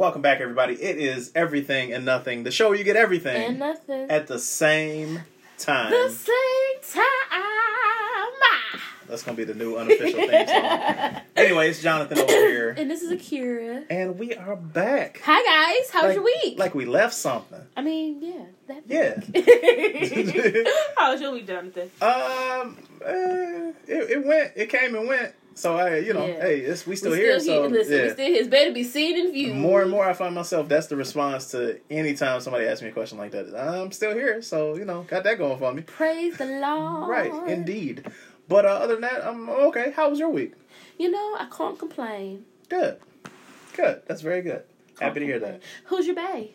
Welcome back, everybody. It is Everything and Nothing, the show where you get everything and nothing at the same time. The same time. That's going to be the new unofficial theme song. Anyway, it's Jonathan over here. And this is Akira. And we are back. Hi, guys. How was your week? Like we left something. I mean, yeah. How was your week, Jonathan? It came and went. So, we still here. It's better be seen and viewed. More and more I find myself, that's the response to any time somebody asks me a question like that. I'm still here, so, got that going for me. Praise the Lord. Right, indeed. But other than that, I'm okay. How was your week? I can't complain. Good. That's very good. Happy to hear that. Who's your bae?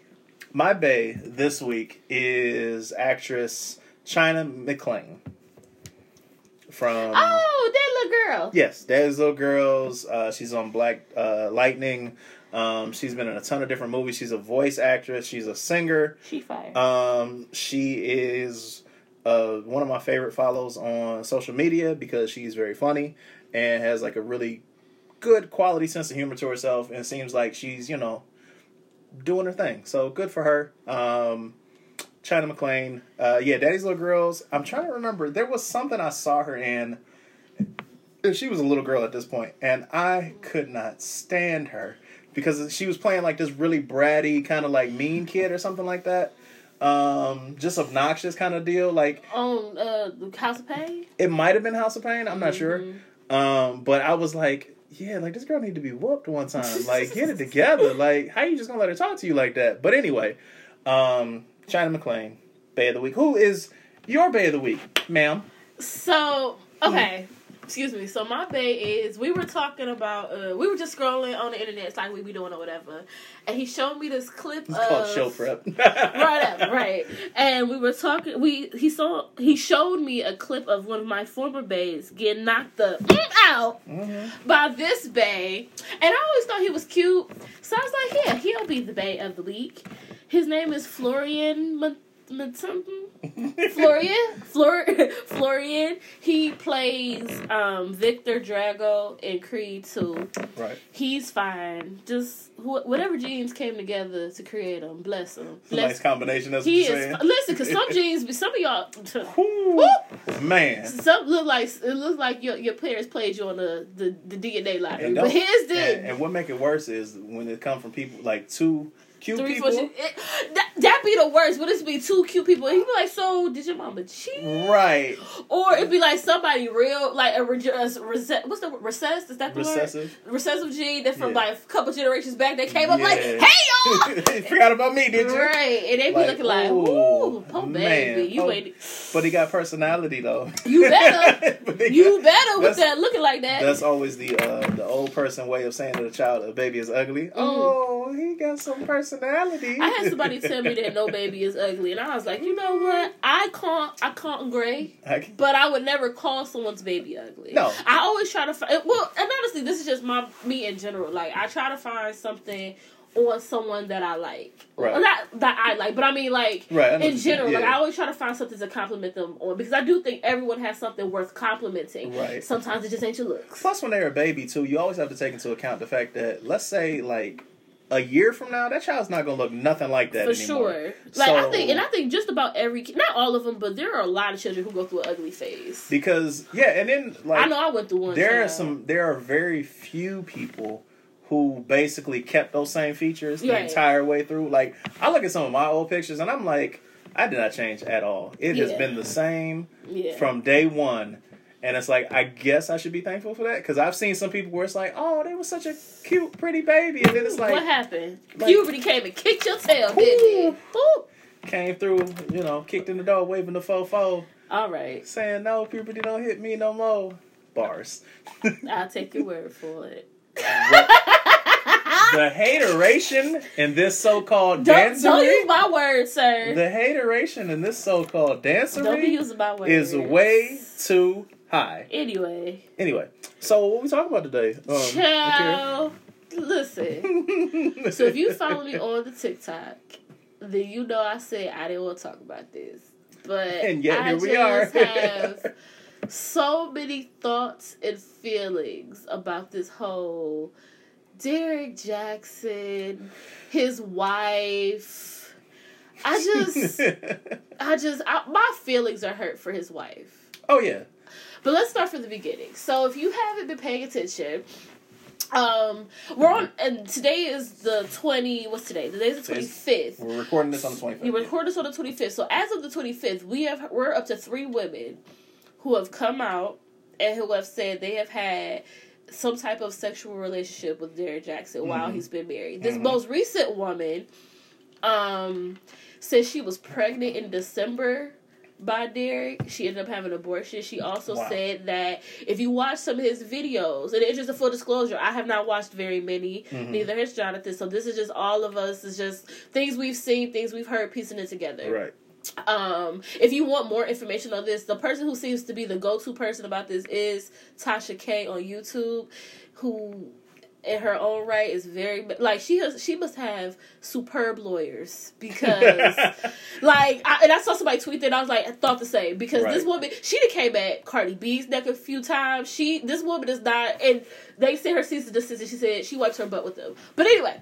My bae this week is actress China McClain. From... Oh, that little girl. Yes, there's little girls. She's on Black Lightning. She's been in a ton of different movies. She's a voice actress. She's a singer. She fire. She is one of my favorite follows on social media because she's very funny and has like a really good quality sense of humor to herself. And it seems like she's, doing her thing. So good for her. China McClain. Daddy's Little Girls. I'm trying to remember. There was something I saw her in. She was a little girl at this point, and I could not stand her because she was playing like this really bratty, kind of like mean kid or something like that. Just obnoxious kind of deal. Like on House of Pain. It might have been House of Pain. I'm not sure. But I was like. Yeah, like, this girl need to be whooped one time. Like, get it together. Like, how you just gonna let her talk to you like that? But anyway, China McClain, Bae of the Week. Who is your Bae of the Week, ma'am? So, okay. Excuse me. So, my Bae is, we were talking about, we were just scrolling on the internet. It's like we be doing or whatever. And he showed me this clip of... It's called show prep. Right. And we were talking, he showed me a clip of one of my former Baes getting knocked the out by this Bae. And I always thought he was cute. So I was like, yeah, he'll be the Bae of the Week. His name is Florian... Florian. He plays Victor Drago in Creed 2. Right. He's fine. Just whatever genes came together to create him. Bless him. Nice combination. That's what you're saying. Listen, because some genes, some of y'all, whoop, man, some it looks like your parents played you on the DNA lottery. But his did. And what make it worse is when it come from people like two. Cute people. That'd be the worst. Would it be two cute people? He'd be like, so, did your mama cheat? Right. Or it'd be like somebody real, like recessed? Is that the word? Recessive gene that from like a couple generations back that came up like, hey, y'all! You forgot about me, did you? Right. And they'd be looking like, ooh, poor baby. You ain't... But he got personality, though. You better. With that looking like that. That's always the old person way of saying to the child, a baby is ugly. Oh, he got some personality. I had somebody tell me that no baby is ugly, and I was like, you know what? I can't gray, but I would never call someone's baby ugly. No, I always try to find. Well, and honestly, this is just me in general. Like, I try to find something on someone that I like, right? Not that I like, but I mean, like, right, in general. Yeah. Like, I always try to find something to compliment them on because I do think everyone has something worth complimenting. Right. Sometimes it just ain't your looks. Plus, when they're a baby too, you always have to take into account the fact that, let's say, like. A year from now, that child's not gonna look nothing like that anymore. For sure. Like, so, I think just about every kid, not all of them, but there are a lot of children who go through an ugly phase. Because and then like I know I went through one. There are very few people who basically kept those same features the entire way through. Like, I look at some of my old pictures and I'm like, I did not change at all. It has been the same from day one. And it's like, I guess I should be thankful for that. Because I've seen some people where it's like, oh, they were such a cute, pretty baby. And then it's like... What happened? Puberty came and kicked your tail, didn't it? Came through, kicked in the door, waving the fofo. All right. Saying, no, puberty don't hit me no more. Bars. I'll take your word for it. The hateration in this so-called dancery... Don't use my word, sir. The hateration in this so-called dancery... Don't be using my word. ...is way too... Hi. Anyway, so what we talking about today? Child, listen. So if you follow me on the TikTok, then you know I said I didn't want to talk about this, but and yet here we are. Have so many thoughts and feelings about this whole Derrick Jackson, his wife. My feelings are hurt for his wife. Oh, yeah. But let's start from the beginning. So if you haven't been paying attention, we're on, and today is the 20, what's today? Today's the 25th. We're recording this on the 25th. You record this on the 25th. So as of the 25th, we're up to 3 women who have come out and who have said they have had some type of sexual relationship with Derrick Jackson while he's been married. This most recent woman said she was pregnant in December by Derrick. She ended up having an abortion. She also said that if you watch some of his videos, and it's just a full disclosure, I have not watched very many, neither has Jonathan, so this is just all of us. It's just things we've seen, things we've heard, piecing it together. Right. If you want more information on this, the person who seems to be the go-to person about this is Tasha K on YouTube, who in her own right is very, like, she must have superb lawyers, because I saw somebody tweet that, I was like, I thought the same, because this woman, she done came at Cardi B's neck a few times. This woman is not, and they sent her cease and desist, and she said she wipes her butt with them. But anyway,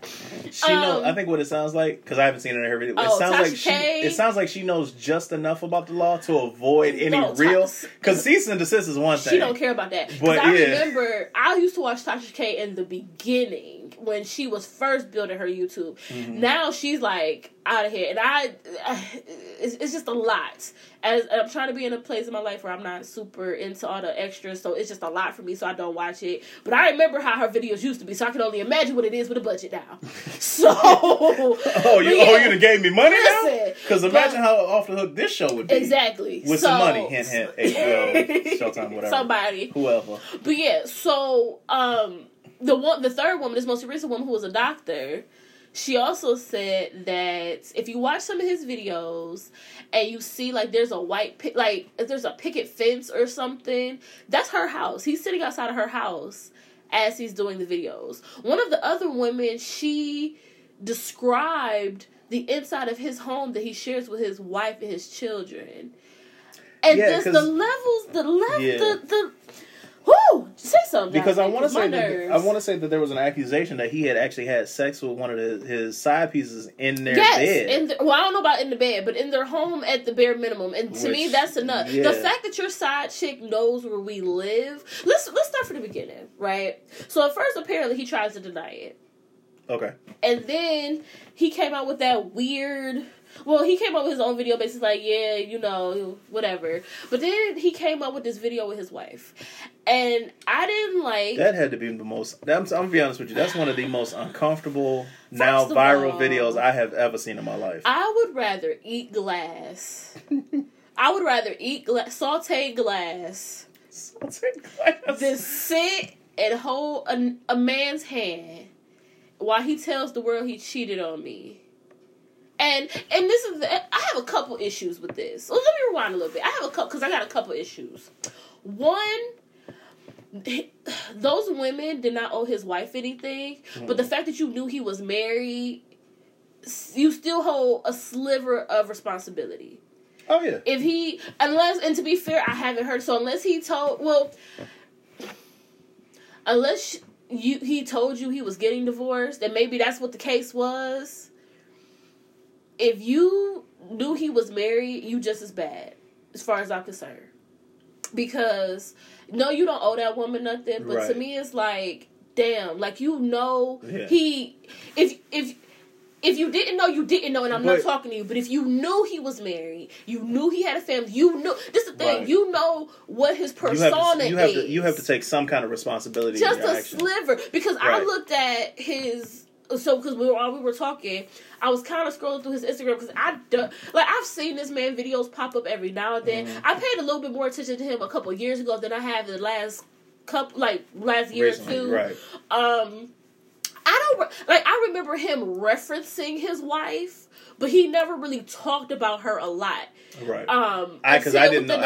she knows, I think what it sounds like, because I haven't seen it in her video, it sounds like she knows just enough about the law to avoid any real, because cease and desist is one thing. She don't care about that. But remember, I used to watch Tasha K in the beginning when she was first building her YouTube. Now she's like out of here, and it's just a lot. As I'm trying to be in a place in my life where I'm not super into all the extras, so it's just a lot for me, so I don't watch it. But I remember how her videos used to be, so I can only imagine what it is with a budget now. So you done gave me money now? Because imagine how off the hook this show would be. Exactly. With some money. Hint, hint, HBO, Showtime, whatever. Somebody. Whoever. But yeah, so the third woman, this most recent woman who was a doctor, she also said that if you watch some of his videos and you see, like, there's a if there's a picket fence or something, that's her house. He's sitting outside of her house as he's doing the videos. One of the other women, she described the inside of his home that he shares with his wife and his children. And just the levels. Whoo! Say something. Because I want to say that there was an accusation that he had actually had sex with one of his side pieces in their bed. I don't know about in the bed, but in their home at the bare minimum. And to me, that's enough. Yeah. The fact that your side chick knows where we live. Let's start from the beginning, right? So at first, apparently, he tries to deny it. Okay. And then he came out with that weird... Well, he came up with his own video, basically like, yeah, you know, whatever. But then he came up with this video with his wife. And I didn't like... That had to be the most... I'm going to be honest with you. That's one of the most uncomfortable, now viral videos I have ever seen in my life. I would rather eat glass. Sauteed glass. Than sit and hold a man's hand while he tells the world he cheated on me. And this is... I have a couple issues with this. Well, let me rewind a little bit. I have a couple... Because I got a couple issues. One, those women did not owe his wife anything. But the fact that you knew he was married, you still hold a sliver of responsibility. Oh, yeah. If he... And to be fair, I haven't heard... So unless he told... Well, unless he told you he was getting divorced, then maybe that's what the case was... If you knew he was married, you just as bad, as far as I'm concerned. Because, no, you don't owe that woman nothing, but to me it's like, damn, like, you know, if you didn't know, you didn't know, and I'm not talking to you, but if you knew he was marred, you knew he had a family, you knew, this is the thing, you know what his persona is. You have to take some kind of responsibility. Just a sliver, because I looked at his... So, because we were talking, I was kind of scrolling through his Instagram, because I've seen this man videos pop up every now and then. I paid a little bit more attention to him a couple of years ago than I have in the last year or two. Right. I remember him referencing his wife, but he never really talked about her a lot. Right. Because I didn't know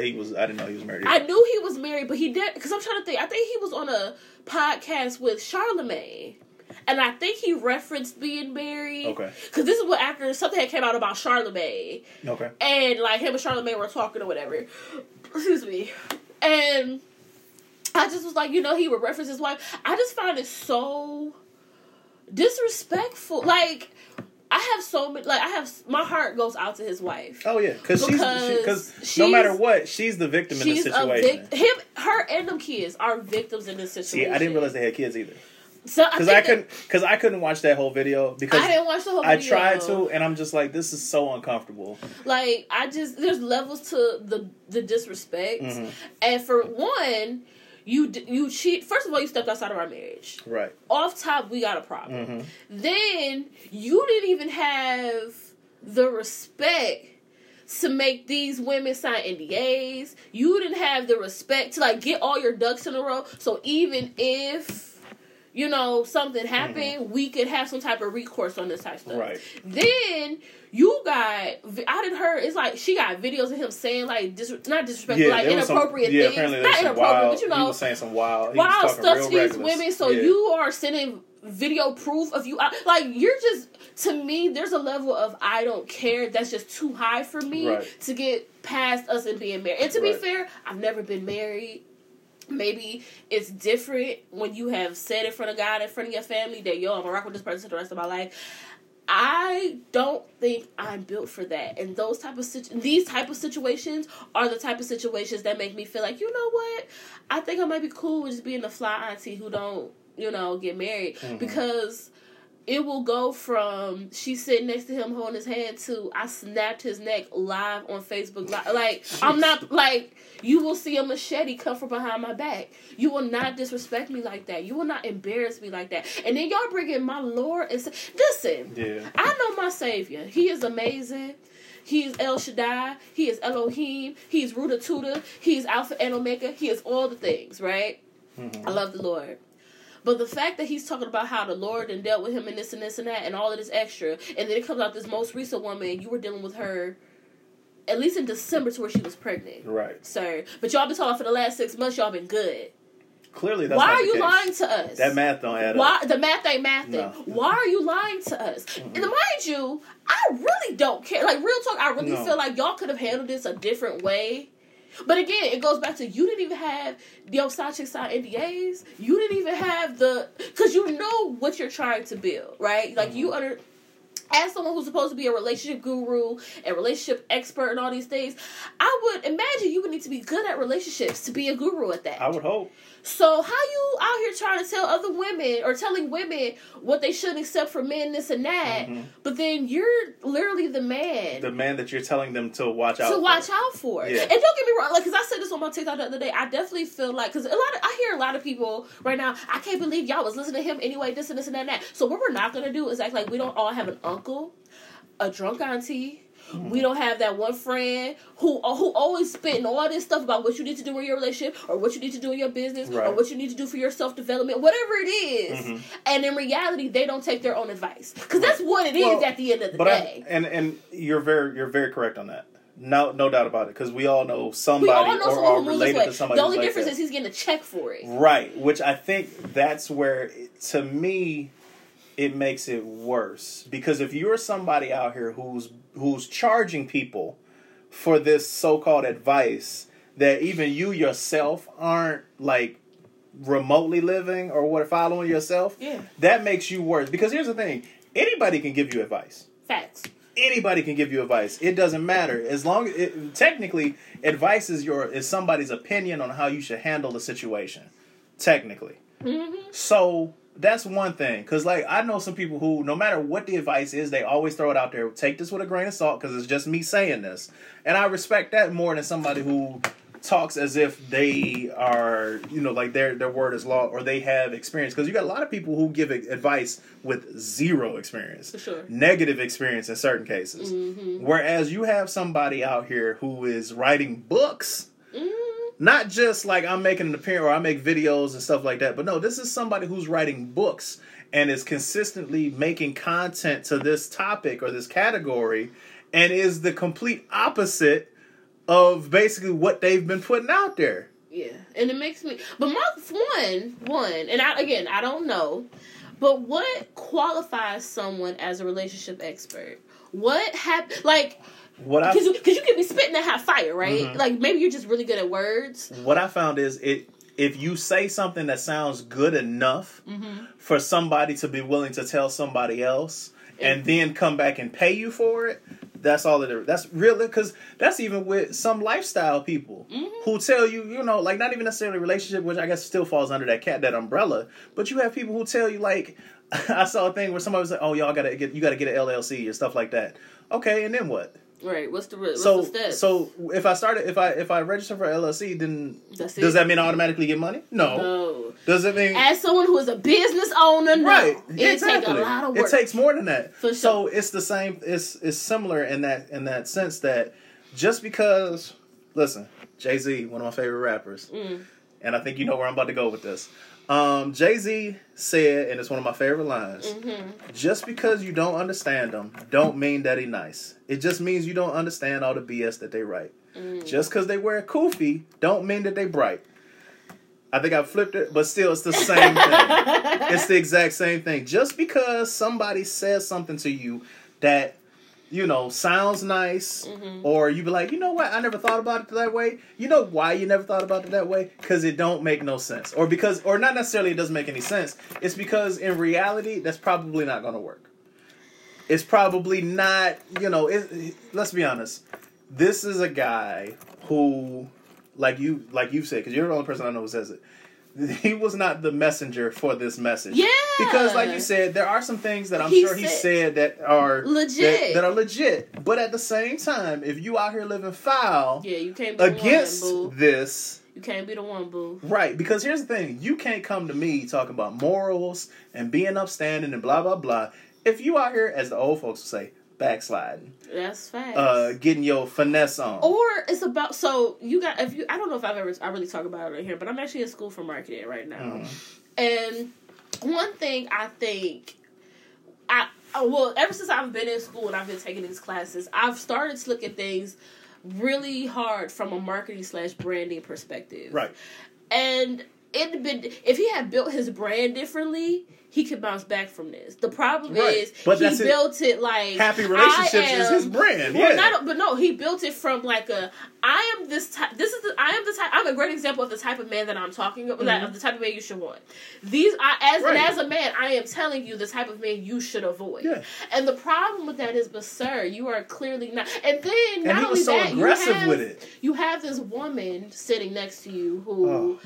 he was married. I knew he was married, but he did. Because I'm trying to think. I think he was on a podcast with Charlemagne. And I think he referenced being married. Okay. Because this is what after something had came out about Charlemagne. Okay. And, like, him and Charlemagne were talking or whatever. Excuse me. And I just was like, you know, he would reference his wife. I just find it so disrespectful. Like, I have so many, like, I have, my heart goes out to his wife. Oh, yeah. Because no matter what, she's the victim in this situation. Her and them kids are victims in this situation. See, I didn't realize they had kids either. Because I couldn't watch that whole video. Because I didn't watch the whole video. I tried to, and I'm just like, this is so uncomfortable. Like, I just, there's levels to the disrespect. Mm-hmm. And for one, you cheat. First of all, you stepped outside of our marriage. Right. Off top, we got a problem. Mm-hmm. Then, you didn't even have the respect to make these women sign NDAs. You didn't have the respect to, like, get all your ducks in a row. So even if, you know, something happened, mm-hmm. we could have some type of recourse on this type of stuff. Right. Then, you got, I didn't hear, it's like, she got videos of him saying, like, not disrespectful, like, inappropriate things. Yeah, apparently not inappropriate, wild, but, you know. He was saying some wild stuff to these women, so you are sending video proof of you. Like, you're just, to me, there's a level of I don't care that's just too high for me to get past us and being married. And to be fair, I've never been married. Maybe it's different when you have said in front of God, in front of your family, that, yo, I'm going to rock with this person for the rest of my life. I don't think I'm built for that. And those type of these type of situations are the type of situations that make me feel like, you know what? I think I might be cool with just being the fly auntie who don't, you know, get married. Mm-hmm. Because it will go from she's sitting next to him holding his hand to I snapped his neck live on Facebook Live. Like, I'm not, like, you will see a machete come from behind my back. You will not disrespect me like that. You will not embarrass me like that. And then y'all bring in my Lord and say, listen, I know my Savior. He is amazing. He is El Shaddai. He is Elohim. He is Ruta Tuta. He is Alpha and Omega. He is all the things, right? Mm-hmm. I love the Lord. But the fact that he's talking about how the Lord and dealt with him and this and this and that and all of this extra, and then it comes out this most recent woman, you were dealing with her at least in December to where she was pregnant. Right. Sir. But y'all been talking for the last 6 months, y'all been good. Clearly that's not the case. Why are you lying to us? That math don't add up. The math ain't mathing. No. Why are you lying to us? Mm-hmm. And mind you, I really don't care. Like, real talk, I really feel like y'all could have handled this a different way. But again, it goes back to you didn't even have the side chick sign NDAs. You didn't even have the, because you know what you're trying to build, right? Like, you as someone who's supposed to be a relationship guru and relationship expert and all these things, I would imagine you would need to be good at relationships to be a guru at that. I would hope. So how you out here trying to tell other women or telling women what they shouldn't accept for men, this and that, but then you're literally the man. The man that you're telling them to watch out for. Yeah. And don't get me wrong, like, because I said this on my TikTok the other day, I definitely feel like, because I hear a lot of people right now, I can't believe y'all was listening to him anyway, this and this and that and that. So what we're not going to do is act like we don't all have an uncle, a drunk auntie. We don't have that one friend who always spitting all this stuff about what you need to do in your relationship or what you need to do in your business or what you need to do for your self-development, whatever it is. Mm-hmm. And in reality, they don't take their own advice. Because that's what it is at the end of the day. And you're very correct on that. No doubt about it. Because we all know someone who's related to somebody. The only difference is he's getting a check for it. Right. Which I think that's where, to me, it makes it worse. Because if you're somebody out here who's charging people for this so-called advice that even you yourself aren't, like, remotely living or following yourself, that makes you worse. Because here's the thing. Anybody can give you advice. Facts. Anybody can give you advice. It doesn't matter. As long as technically, advice is somebody's opinion on how you should handle the situation. Technically. Mm-hmm. So that's one thing, because, like, I know some people who, no matter what the advice is, they always throw it out there. Take this with a grain of salt, because it's just me saying this. And I respect that more than somebody who talks as if they are, you know, like, their word is law or they have experience. Because you got a lot of people who give advice with zero experience. For sure. Negative experience in certain cases. Mm-hmm. Whereas you have somebody out here who is writing books. Mm-hmm. Not just like I'm making an appearance or I make videos and stuff like that. But no, this is somebody who's writing books and is consistently making content to this topic or this category and is the complete opposite of basically what they've been putting out there. Yeah. And it makes me, but my one, and I don't know, but what qualifies someone as a relationship expert? What happened? Like, because you can be spitting that hot fire, right? Mm-hmm. Like, maybe you're just really good at words. What I found is it if you say something that sounds good enough for somebody to be willing to tell somebody else, and then come back and pay you for it, that's all of it. That's really, because that's even with some lifestyle people who tell you, you know, like not even necessarily relationship, which I guess still falls under that umbrella. But you have people who tell you, like, I saw a thing where somebody was like, "Oh, you gotta get an LLC or stuff like that." Okay, and then what? Right. What's the steps? So if I register for LLC, then does that mean I automatically get money? No. Does it mean, as someone who is a business owner, no. Right? It takes a lot of work. It takes more than that. For sure. So it's the same. It's similar in that sense that just because, listen, Jay-Z, one of my favorite rappers, and I think you know where I'm about to go with this. Jay-Z said, and it's one of my favorite lines, just because you don't understand them, don't mean that he nice. It just means you don't understand all the BS that they write. Just because they wear a kufi, don't mean that they bright. I think I flipped it, but still, it's the same thing. It's the exact same thing. Just because somebody says something to you that, you know, sounds nice, or you be like, you know what, I never thought about it that way. You know why you never thought about it that way? Because it don't make no sense. Or not necessarily it doesn't make any sense. It's because in reality, that's probably not going to work. It's probably not, you know, let's be honest. This is a guy who, like you've said, because you're the only person I know who says it. He was not the messenger for this message. Yeah. Because like you said, there are some things that he said that are legit. That are legit. But at the same time, if you out here living foul you can't be against the one, boo. This. You can't be the one, boo. Right. Because here's the thing. You can't come to me talking about morals and being upstanding and blah, blah, blah. If you out here, as the old folks would say, backsliding. That's facts. Getting your finesse on. Or it's about, so you got, if you, I don't know if I've ever, I really talk about it right here, but I'm actually in school for marketing right now. And one thing I think, ever since I've been in school and I've been taking these classes, I've started to look at things really hard from a marketing / branding perspective. Right. And if he had built his brand differently, he could bounce back from this. The problem is, but he built it like... Happy Relationships is his brand. Well, he built it from like a, I'm a great example of the type of man that I'm talking about, of the type of man you should want. As a man, I am telling you the type of man you should avoid. Yeah. And the problem with that is, but sir, you are clearly not... And then, not only that, you have this woman sitting next to you who...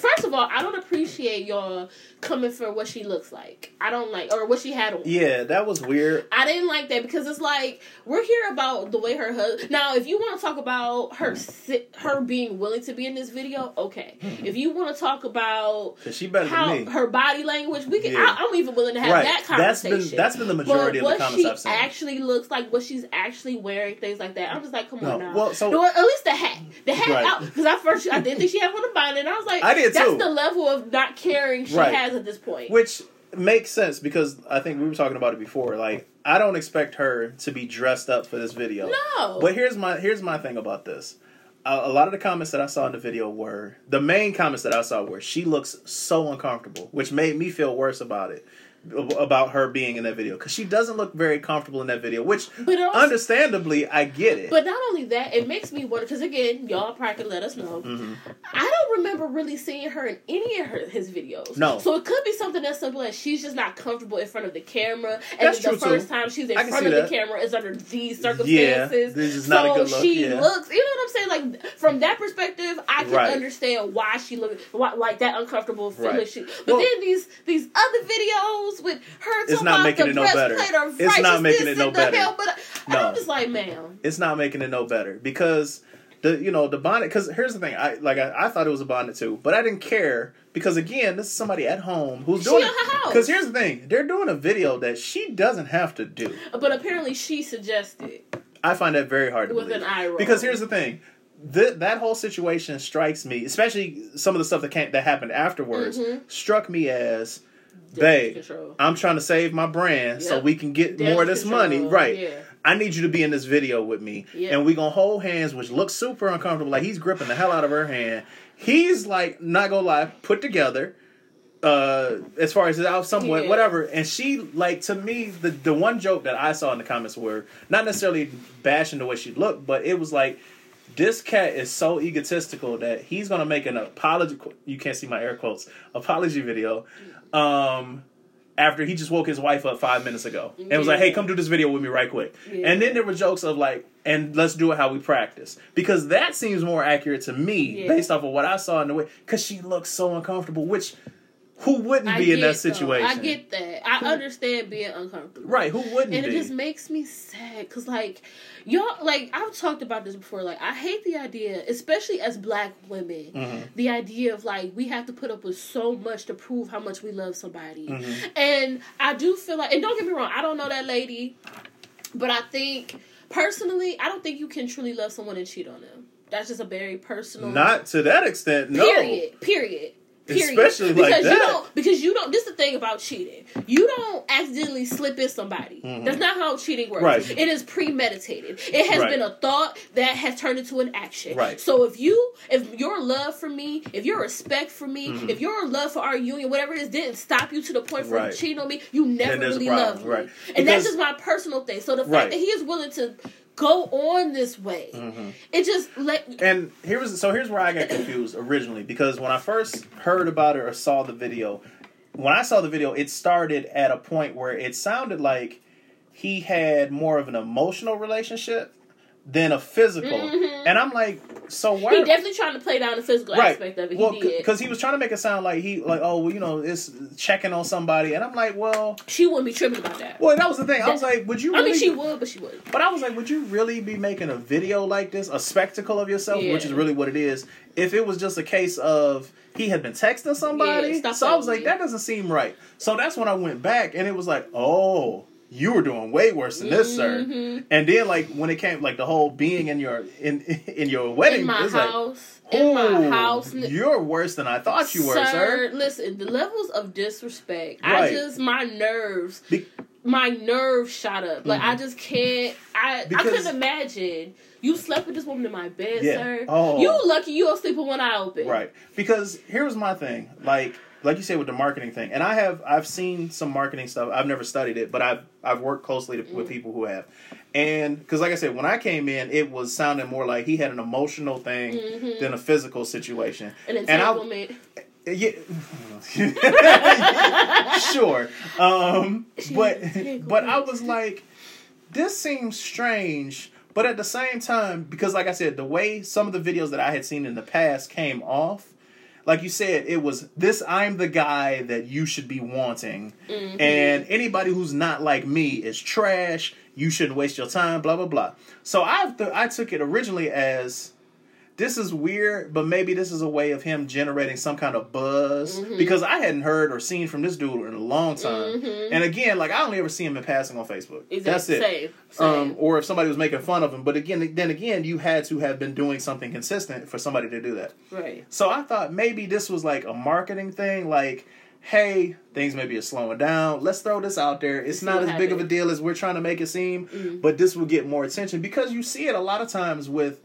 First of all, I don't appreciate y'all coming for what she looks like. I don't like... Or what she had on. Yeah, that was weird. I didn't like that because it's like... We're here about the way her husband... Now, if you want to talk about her being willing to be in this video, okay. If you want to talk about... Because she better than me. Her body language, we can... Yeah. I'm even willing to have that conversation. That's been the majority of the comments I've seen. What she actually looks like, what she's actually wearing, things like that. I'm just like, come on now. Well, at least the hat. The hat out. Because I didn't think she had one to buy it. And I was like... That's the level of not caring she has at this point. Which makes sense because I think we were talking about it before. Like, I don't expect her to be dressed up for this video. No. But here's my thing about this. A lot of the comments that I saw in the video were... The main comments that I saw were, she looks so uncomfortable, which made me feel worse about it. About her being in that video, because she doesn't look very comfortable in that video, which also, understandably, I get it. But not only that, it makes me wonder, because again, y'all probably can let us know, I don't remember really seeing her in any of his videos. No. So it could be something as simple as she's just not comfortable in front of the camera, and that's the first time she's in front of the camera is under these circumstances. This is not a good look. She looks, you know what I'm saying? Like, from that perspective, I can understand why she looks like that uncomfortable. But then these other videos with her, it's not making it no better. It's not making it no better. I'm just like, ma'am, it's not making it no better because the bonnet. Because here's the thing, I thought it was a bonnet too, but I didn't care because again, this is somebody at home who's doing it. Because here's the thing, they're doing a video that she doesn't have to do, but apparently she suggested. I find that very hard to believe. With an eye roll. Because here's the thing. That whole situation strikes me, especially some of the stuff that happened afterwards, struck me as, babe, I'm trying to save my brand so we can get more of this money. Right. Yeah. I need you to be in this video with me. Yeah. And we're going to hold hands, which looks super uncomfortable. Like, he's gripping the hell out of her hand. He's, like, not going to lie, put together as far as it's out somewhat, whatever. And she, like, to me, the one joke that I saw in the comments were not necessarily bashing the way she looked, but it was like, This cat is so egotistical that he's going to make an apology... You can't see my air quotes. Apology video. After he just woke his wife up 5 minutes ago. And was like, hey, come do this video with me right quick. Yeah. And then there were jokes of like, and let's do it how we practice. Because that seems more accurate to me, based off of what I saw in the way. Because she looks so uncomfortable, which... Who wouldn't be in that situation? I get that. I understand being uncomfortable. Right, who wouldn't be? And it just makes me sad, because, like, y'all, like, I've talked about this before, like, I hate the idea, especially as black women, the idea of, like, we have to put up with so much to prove how much we love somebody. And I do feel like, and don't get me wrong, I don't know that lady, but I think, personally, I don't think you can truly love someone and cheat on them. That's just a very personal... Not to that extent, no. Period. Especially because like that. Because you don't. This is the thing about cheating. You don't accidentally slip in somebody. That's not how cheating works. Right. It is premeditated. It has been a thought that has turned into an action. So if your love for me, if your respect for me, if your love for our union, whatever it is, didn't stop you to the point for cheating on me, you never really loved me. And because, that's just my personal thing. So the fact that he is willing to go on this way, it just and here's where I got confused originally, because when I first heard about it or saw the video, when I saw the video, it started at a point where it sounded like he had more of an emotional relationship than a physical, and I'm like, so why? He definitely trying to play down the physical aspect of it. Well, because he was trying to make it sound like he, like, oh, well, you know, it's checking on somebody, and I'm like, well, she wouldn't be tripping about that. Well, that was the thing. I was like, would you? I mean, she would, but she would. But I was like, would you really be making a video like this, a spectacle of yourself, which is really what it is? If it was just a case of he had been texting somebody, so I was like, that doesn't seem right. So that's when I went back, and it was like, oh. You were doing way worse than this, sir. And then, like, when it came, like, the whole being in your your wedding, in my house, like, you're worse than I thought you were, sir. Listen, the levels of disrespect. I just my nerves shot up. Like, I just can't. I couldn't imagine you slept with this woman in my bed, sir. Oh. You lucky you don't sleep with one eye open, right? Because here's my thing, like you said with the marketing thing, and I've seen some marketing stuff. I've never studied it, but I've worked closely with people who have. And because, like I said, when I came in, it was sounding more like he had an emotional thing than a physical situation. An entanglement. Sure. But I was like, this seems strange. But at the same time, because, like I said, the way some of the videos that I had seen in the past came off, like you said, it was this, I'm the guy that you should be wanting. And anybody who's not like me is trash. You shouldn't waste your time, blah, blah, blah. So I took it originally as, this is weird, but maybe this is a way of him generating some kind of buzz. Because I hadn't heard or seen from this dude in a long time. And again, like, I only ever see him in passing on Facebook. Exactly. That's it. Same. Or if somebody was making fun of him. But again, you had to have been doing something consistent for somebody to do that. Right. So I thought maybe this was like a marketing thing. Like, hey, things maybe are slowing down. Let's throw this out there. It's not as big of a deal as we're trying to make it seem. But this will get more attention. Because you see it a lot of times with,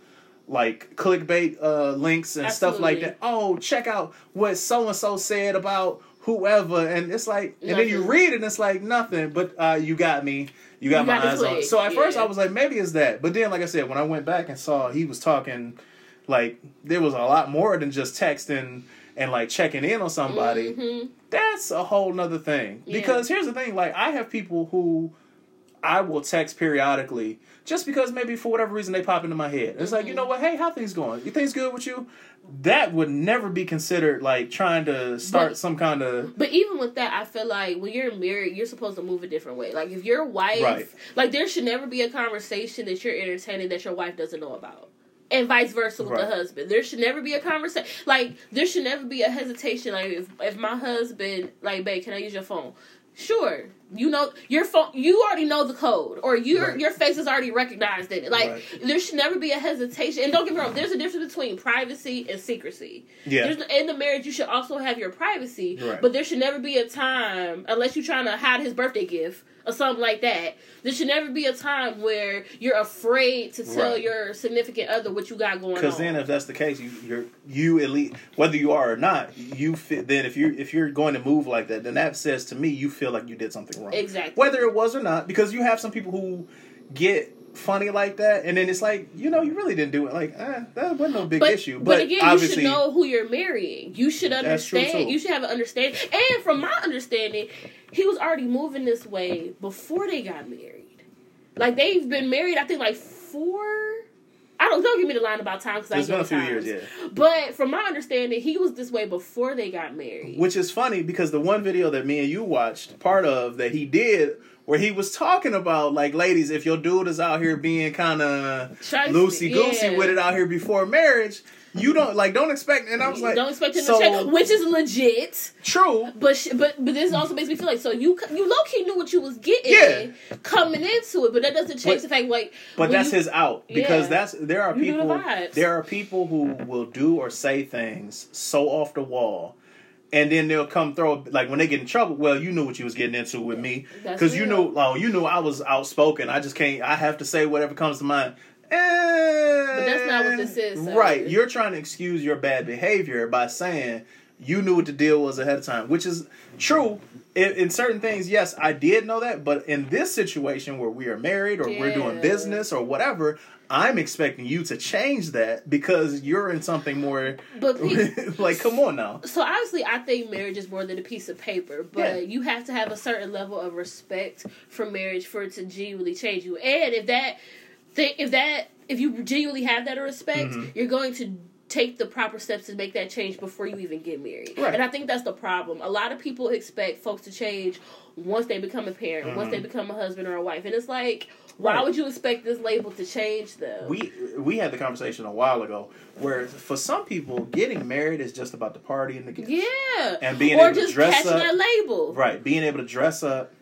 like, clickbait links and stuff like that. Oh, check out what so-and-so said about whoever. And it's like... And then you read it and it's like, nothing. But you got me. You got my eyes on it. So at first I was like, maybe it's that. But then, like I said, when I went back and saw he was talking, like, there was a lot more than just texting and, like, checking in on somebody. That's a whole nother thing. Yeah. Because here's the thing. Like, I have people who... I will text periodically just because maybe for whatever reason they pop into my head. It's like, you know what? Hey, how things going? You things good with you? That would never be considered like trying to start some kind of... But even with that, I feel like when you're married, you're supposed to move a different way. Like if your wife... Right. Like there should never be a conversation that you're entertaining that your wife doesn't know about. And vice versa with the husband. There should never be a conversation. Like there should never be a hesitation. Like if my husband... Like, babe, can I use your phone? Sure. You know your phone. You already know the code, or your face is already recognized in it. Like there should never be a hesitation. And don't get me wrong, there's a difference between privacy and secrecy. Yeah. In the marriage, you should also have your privacy, but there should never be a time, unless you're trying to hide his birthday gift or something like that. There should never be a time where you're afraid to tell your significant other what you got going on. Because then, if that's the case, you at least, whether you are or not, you fit. Then if you're going to move like that, then that says to me you feel like you did something wrong. Exactly. Whether it was or not, because you have some people who get funny like that, and then it's like, you know, you really didn't do it. Like, that wasn't no big issue. But again, obviously, you should know who you're marrying. You should understand. You should have an understanding. And from my understanding, he was already moving this way before they got married. Like, they've been married, I think, like 4. Don't give me the line about time because it's been a few years, yeah. But from my understanding, he was this way before they got married. Which is funny because the one video that me and you watched part of that he did, where he was talking about, like, ladies, if your dude is out here being kind of loosey-goosey with it out here before marriage, you don't expect, and I was like... Don't expect him to check, which is legit. True. But this also makes me feel like, so you low-key knew what you was getting coming into it, but that doesn't change the fact, like... But that's his out, because there are people who will do or say things so off the wall, and then they'll come throw, like, when they get in trouble, well, you knew what you was getting into with me, because you knew, I was outspoken, I just can't, I have to say whatever comes to mind. But that's not what this is. So. Right. You're trying to excuse your bad behavior by saying you knew what the deal was ahead of time, which is true. In certain things, yes, I did know that. But in this situation where we are married or we're doing business or whatever, I'm expecting you to change that because you're in something more... But like, come on now. So obviously, I think marriage is more than a piece of paper. But you have to have a certain level of respect for marriage for it to genuinely change you. And if you genuinely have that respect, you're going to take the proper steps to make that change before you even get married. Right. And I think that's the problem. A lot of people expect folks to change once they become a parent, once they become a husband or a wife. And it's like, why would you expect this label to change them? We had the conversation a while ago where for some people, getting married is just about the party and the gifts. Yeah. And being able to dress up. Or just catching that label. Right. Being able to dress up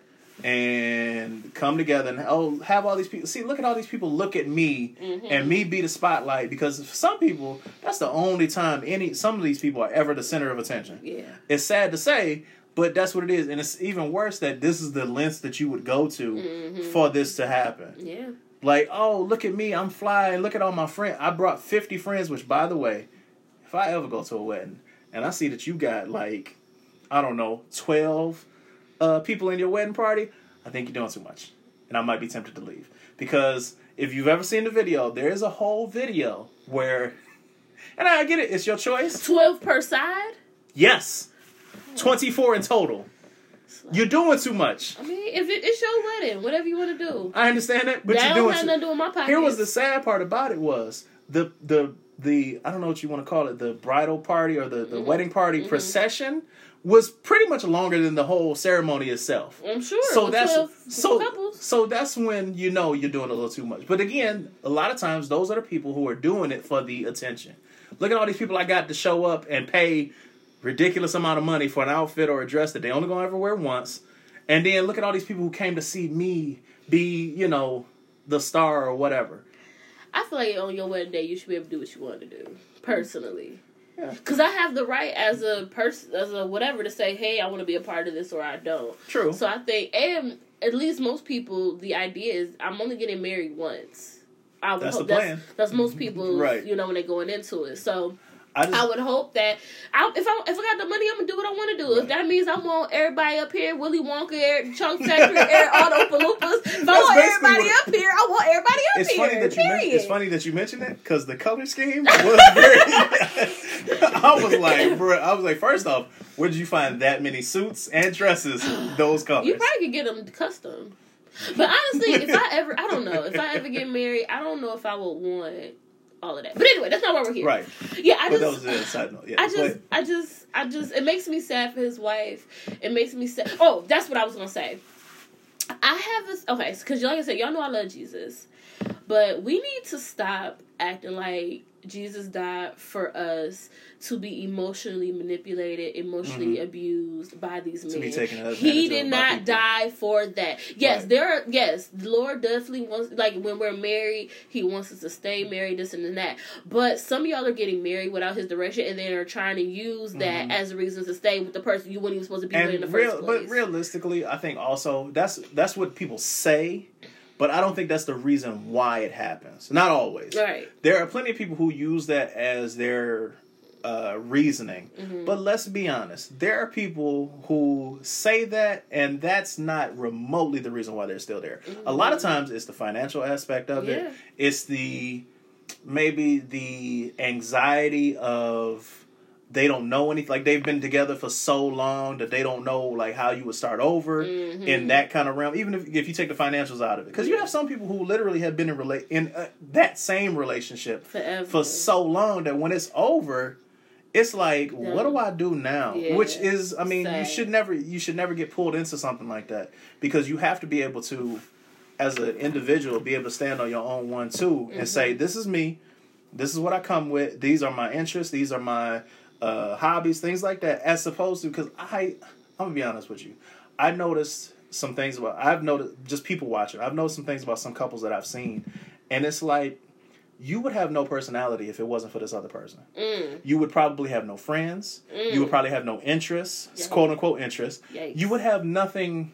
and come together and have all these people look at all these people look at me and me be the spotlight, because for some people that's the only time some of these people are ever the center of attention. Yeah, it's sad to say, but that's what it is, and it's even worse that this is the lengths that you would go to for this to happen. Yeah, like, oh, look at me, I'm fly, and look at all my friends. I brought 50 friends, which, by the way, if I ever go to a wedding and I see that you got, like, I don't know, 12 people in your wedding party, I think you're doing too much. And I might be tempted to leave. Because if you've ever seen the video, there is a whole video where... And I get it. It's your choice. 12 per side? Yes. 24 in total. Like, you're doing too much. I mean, if it's your wedding, whatever you want to do. I understand that, but you're doing too much. That don't have nothing to do with my pocket. Here was the sad part about it was the I don't know what you want to call it, the bridal party or the wedding party procession was pretty much longer than the whole ceremony itself. I'm sure. So that's when you know you're doing a little too much. But again, a lot of times those are the people who are doing it for the attention. Look at all these people I got to show up and pay ridiculous amount of money for an outfit or a dress that they only gonna ever wear once. And then look at all these people who came to see me be, you know, the star or whatever. I feel like on your wedding day you should be able to do what you want to do. Personally. Because I have the right as a person, as a whatever, to say, hey, I want to be a part of this or I don't. True. So I think, and at least most people, the idea is I'm only getting married once. That's the plan. That's most people, you know, when they're going into it. So I would hope that if I got the money, I'm going to do what I want to do. Right. If that means I want everybody up here, Willy Wonka, Chunk Factory, all the paloopas. If I want everybody up here, I want everybody up here. It's funny that you mentioned it, because the color scheme was very... I was like, first off, where did you find that many suits and dresses, those colors? You probably could get them custom. But honestly, if I ever get married, I don't know if I would want... all of that. But anyway, that's not why we're here. Right. Yeah, that was a side note. Yeah, it makes me sad for his wife. It makes me sad. Oh, that's what I was going to say. Because like I said, y'all know I love Jesus. But we need to stop acting like Jesus died for us to be emotionally manipulated, emotionally abused by these men. He did not die for that. Yes, the Lord definitely wants, like, when we're married, he wants us to stay married, this and that. But some of y'all are getting married without his direction, and they are trying to use that as a reason to stay with the person you weren't even supposed to be with in the first place. But realistically, I think also that's what people say. But I don't think that's the reason why it happens. Not always. Right. There are plenty of people who use that as their reasoning. Mm-hmm. But let's be honest. There are people who say that, and that's not remotely the reason why they're still there. Mm-hmm. A lot of times it's the financial aspect of it. It's the maybe the anxiety of they don't know anything. Like, they've been together for so long that they don't know, like, how you would start over in that kind of realm. Even if you take the financials out of it. Because you have some people who literally have been in that same relationship forever, for so long that when it's over, it's like, what do I do now? Yeah. Which is, I mean, you should never get pulled into something like that. Because you have to be able to, as an individual, be able to stand on your own one, too, and say, this is me. This is what I come with. These are my interests. These are my hobbies, things like that, as opposed to, because I'm gonna be honest with you, I've noticed some things about some couples that I've seen, and it's like, you would have no personality if it wasn't for this other person. You would probably have no friends. You would probably have no interests, quote unquote interests. You would have nothing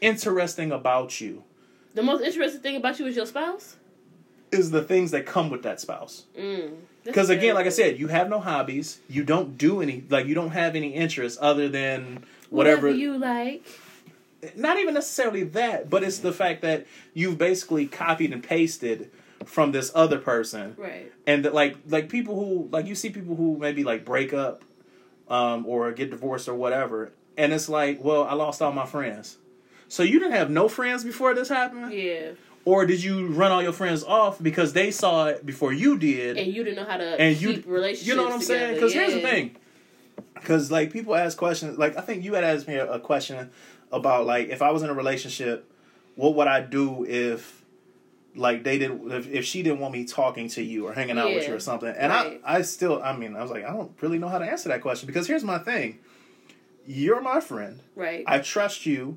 interesting about you. The most interesting thing about you is your spouse? Is the things that come with that spouse. Because again, like I said, you have no hobbies. You don't do any, like, you don't have any interests other than whatever you like. Not even necessarily that, but it's the fact that you've basically copied and pasted from this other person, right? And that, like people who, like, you see people who maybe like break up, or get divorced or whatever, and it's like, well, I lost all my friends. So you didn't have no friends before this happened? Yeah. Or did you run all your friends off because they saw it before you did? And you didn't know how to keep relationships together. You know what I'm saying? Because here's the thing. Because, like, people ask questions. Like, I think you had asked me a question about, like, if I was in a relationship, what would I do if, like, they didn't, if she didn't want me talking to you or hanging out with you or something? And I was like, I don't really know how to answer that question. Because here's my thing. You're my friend. Right. I trust you,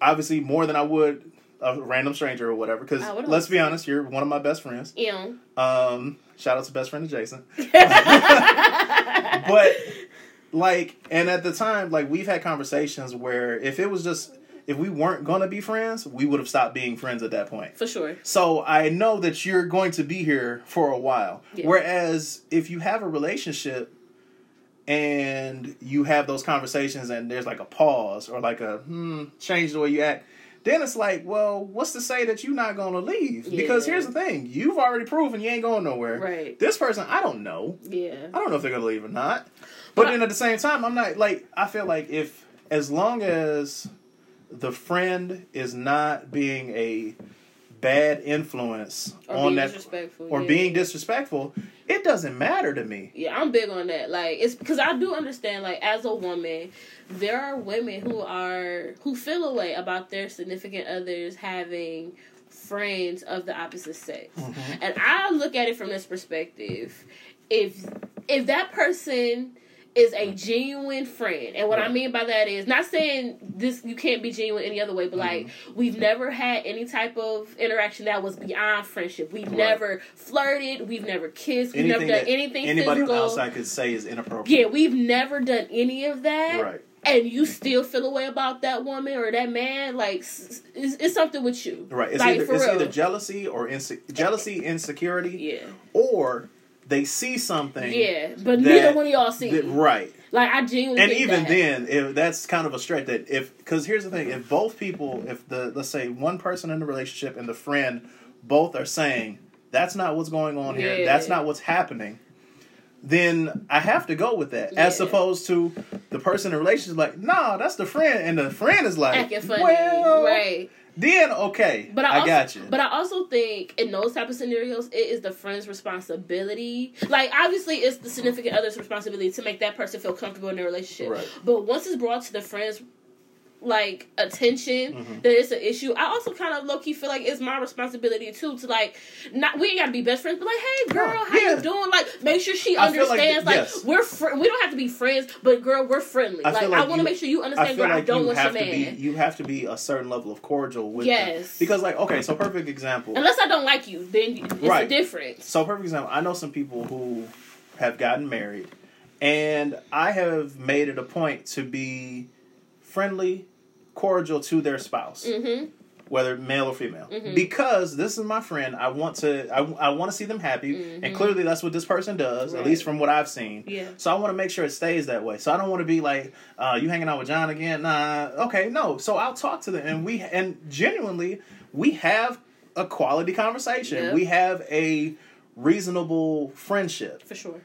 obviously, more than I would a random stranger or whatever, because let's be honest, you're one of my best friends. Yeah. Shout out to best friend of Jason. But, like, and at the time, like, we've had conversations where if we weren't going to be friends, we would have stopped being friends at that point. For sure. So I know that you're going to be here for a while. Yeah. Whereas if you have a relationship and you have those conversations and there's like a pause or like a change the way you act, then it's like, well, what's to say that you're not going to leave? Yeah. Because here's the thing. You've already proven you ain't going nowhere. Right. This person, I don't know. Yeah. I don't know if they're going to leave or not. But then at the same time, I'm not, like, I feel like if, as long as the friend is not being a bad influence on that, or being disrespectful, it doesn't matter to me. Yeah, I'm big on that. Like, it's because I do understand, like, as a woman, there are women who feel a way about their significant others having friends of the opposite sex. Mm-hmm. And I look at it from this perspective. If that person is a genuine friend, and what I mean by that is, not saying this, you can't be genuine any other way, but like, we've never had any type of interaction that was beyond friendship. We've never flirted, we've never kissed, we've never done anything anybody physical. Outside could say is inappropriate. Yeah, we've never done any of that. Right. And you still feel a way about that woman or that man, like, it's something with you. Right. It's, like, either jealousy or insecurity, or they see something. Yeah, but neither one of y'all see it. Right. Like, I genuinely think that. And even then, that's kind of a stretch. Because here's the thing, if both people, let's say one person in the relationship and the friend both are saying, that's not what's going on here, that's not what's happening, then I have to go with that. Yeah. As opposed to the person in the relationship is like, nah, that's the friend. And the friend is like, acting funny. Well, right. Then, okay, but I got you. But I also think, in those type of scenarios, it is the friend's responsibility. Like, obviously, it's the significant other's responsibility to make that person feel comfortable in their relationship. Right. But once it's brought to the friend's, like, attention that it's an issue, I also kind of low-key feel like it's my responsibility, too, to, like, we ain't got to be best friends, but, like, hey, girl, how you doing? Like, make sure she understands, like, we don't have to be friends, but, girl, we're friendly. I want to make sure you understand, girl, I don't want your man. You have to be a certain level of cordial with them. Because, like, okay, so perfect example. Unless I don't like you, then it's a difference. So perfect example, I know some people who have gotten married, and I have made it a point to be friendly, cordial to their spouse. Mm-hmm. whether male or female, mm-hmm. because this is my friend. I want to see them happy, mm-hmm. and clearly that's what this person does, right. at least from what I've seen. Yeah. So I want to make sure it stays that way. So I don't want to be like, you hanging out with John again? Nah, okay, no. So I'll talk to them, and genuinely we have a quality conversation. Yep. We have a reasonable friendship for sure.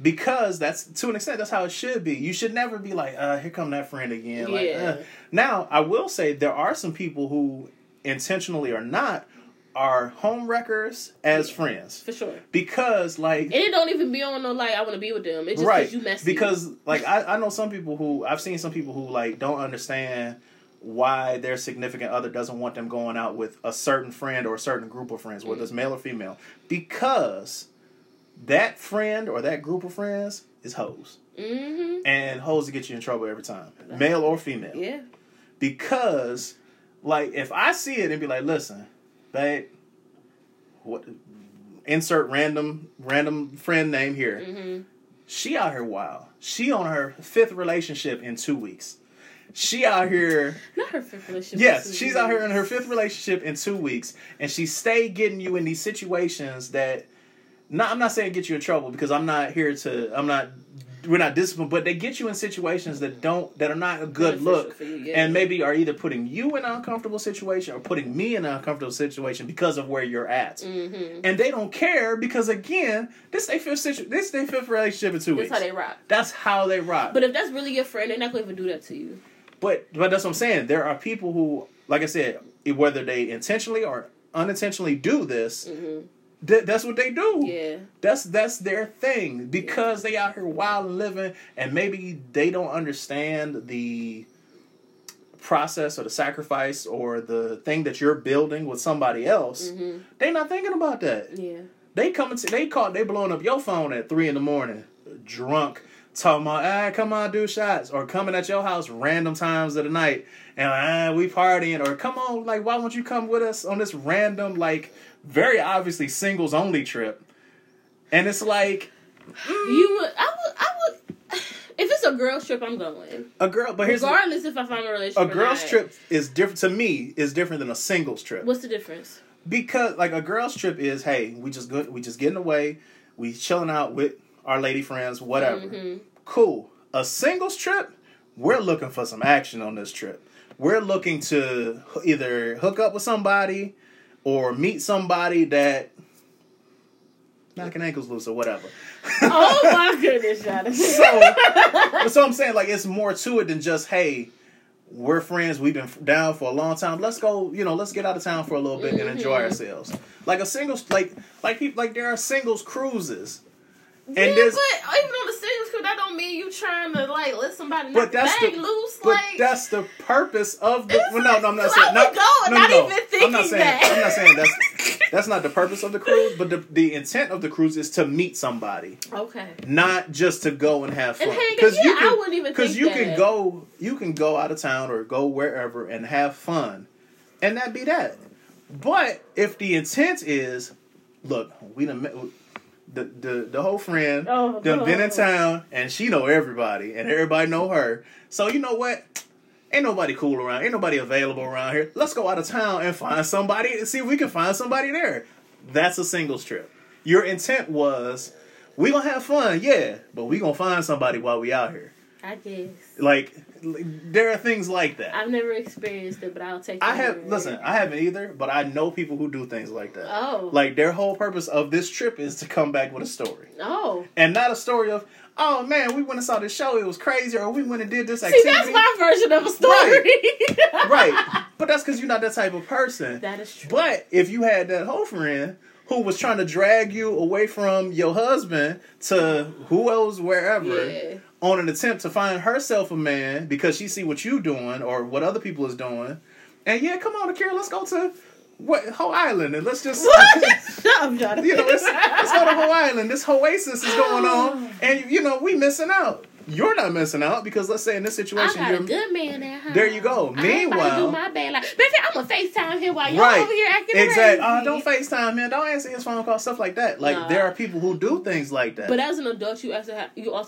Because that's, to an extent, that's how it should be. You should never be like, here come that friend again. Like, yeah. Now, I will say there are some people who, intentionally or not, are homewreckers as friends. For sure. Because, like... And it don't even be on no, like, I want to be with them. It's just because you messy. Because, like, I know some people who... I've seen some people who, like, don't understand why their significant other doesn't want them going out with a certain friend or a certain group of friends, mm-hmm. whether it's male or female. Because... that friend or that group of friends is hoes. Mm-hmm. And hoes will get you in trouble every time. Male or female. Yeah. Because, like, if I see it and be like, listen, babe, what, insert random friend name here. Mm-hmm. She out here wild. She on her 5th relationship in 2 weeks. She out here... Not her 5th relationship. Yes, she's out here in her 5th relationship in 2 weeks. And she stay getting you in these situations that... No, I'm not saying get you in trouble because I'm not here to. We're not disciplined, but they get you in situations that are not a good look, for you, yeah. and maybe are either putting you in an uncomfortable situation or putting me in an uncomfortable situation because of where you're at, mm-hmm. and they don't care because again, this they fifth relationship in 2 weeks. That's how they rock. That's how they rock. But if that's really your friend, they're not going to do that to you. But that's what I'm saying. There are people who, like I said, whether they intentionally or unintentionally do this. Mm-hmm. That's what they do. Yeah. That's their thing because they out here wild and living, and maybe they don't understand the process or the sacrifice or the thing that you're building with somebody else. Mm-hmm. They not thinking about that. Yeah. They coming to they blowing up your phone at 3 a.m, drunk, talking about come on do shots, or coming at your house random times of the night and we partying, or come on like why won't you come with us on this random like. Very obviously singles only trip, and it's like I would. If it's a girl's trip, I'm going. Regardless if I find a relationship. A girl's trip is different to me. Is different than a singles trip. What's the difference? Because like a girl's trip is, hey, we just getting away, we chilling out with our lady friends, whatever. Mm-hmm. Cool. A singles trip, we're looking for some action on this trip. We're looking to either hook up with somebody. Or meet somebody that knocking ankles loose or whatever. Oh my goodness, Jonathan. So I'm saying like it's more to it than just, hey, we're friends, we've been down for a long time. Let's go, let's get out of town for a little bit and enjoy ourselves. Like a singles like there are singles cruises. And yeah, but even on the singles cruise, that don't mean you trying to like let somebody knock the bag loose. But like, that's the purpose of the. Well, no, I'm not saying. I'm not saying that's not the purpose of the cruise. But the intent of the cruise is to meet somebody. Okay. Not just to go and have fun. Because I wouldn't even think that. Because you can go out of town or go wherever and have fun, and that be that. But if the intent is, look, we done met. The whole friend done been in town and she know everybody and everybody know her. So you know what? Ain't nobody cool around. Ain't nobody available around here. Let's go out of town and find somebody and see if we can find somebody there. That's a singles trip. Your intent was we gonna have fun, yeah, but we gonna find somebody while we out here. I guess. Like there are things like that. I've never experienced it, but I'll take. I haven't either, but I know people who do things like that. Oh, like their whole purpose of this trip is to come back with a story. Oh, and not a story of oh man, we went and saw this show, it was crazy, or we went and did this activity. See, that's my version of a story, right? But that's because you're not that type of person. That is true. But if you had that whole friend who was trying to drag you away from your husband to who else, wherever. Yeah. On an attempt to find herself a man because she see what you doing or what other people is doing. And yeah, come on, Akira, let's go to Ho Island and let's just... What? Shut up, Jonathan. Let's go to Ho Island. This oasis is going on and, we missing out. You're not missing out because let's say in this situation... I got a good man at home. There you go. Meanwhile... I do my bad. Like, I'm going to FaceTime him while you're over here acting crazy. Exactly. Don't FaceTime, man. Don't answer his phone call, stuff like that. Like, there are people who do things like that. But as an adult, you also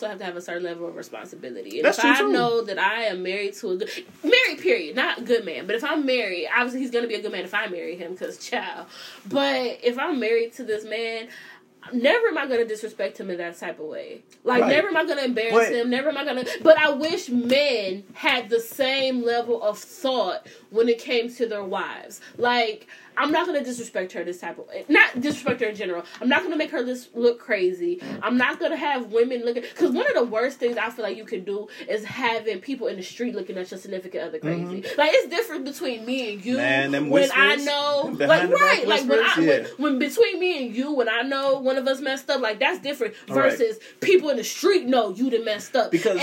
have to have a certain level of responsibility. And That's true. Know that I am married to a good... Married, period. Not good man. But if I'm married, obviously he's going to be a good man if I marry him, because child. But if I'm married to this man... Never am I going to disrespect him in that type of way. Like, never am I going to embarrass him. Never am I going to... But I wish men had the same level of thought when it came to their wives. Like, I'm not going to disrespect her this type of... Not disrespect her in general. I'm not going to make her look crazy. I'm not going to have women looking... Because one of the worst things I feel like you can do is having people in the street looking at your significant other crazy. Mm-hmm. Like, it's different between me and you. Man, them whispers. When I know... Like, right. Like, when between me and you, when I know... One of us messed up, like that's different versus people in the street know you done messed up. Because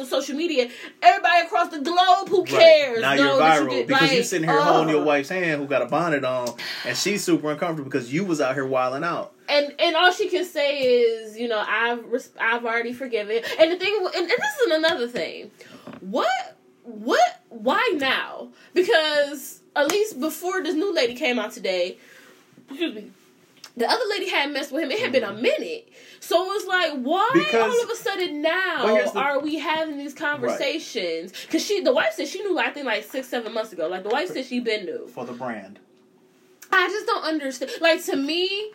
of social media, everybody across the globe who cares now you're viral because you're sitting here holding your wife's hand who got a bonnet on and she's super uncomfortable because you was out here wilding out. And all she can say is, you know, I've already forgiven. And the thing, and this is another thing, why now? Because at least before this new lady came out today, excuse me. The other lady had messed with him. It had been a minute. So it was like, why all of a sudden now are we having these conversations? Because the wife said she knew, I think, like 6-7 months ago. Like, the wife said she been new. For the brand. I just don't understand. Like, to me...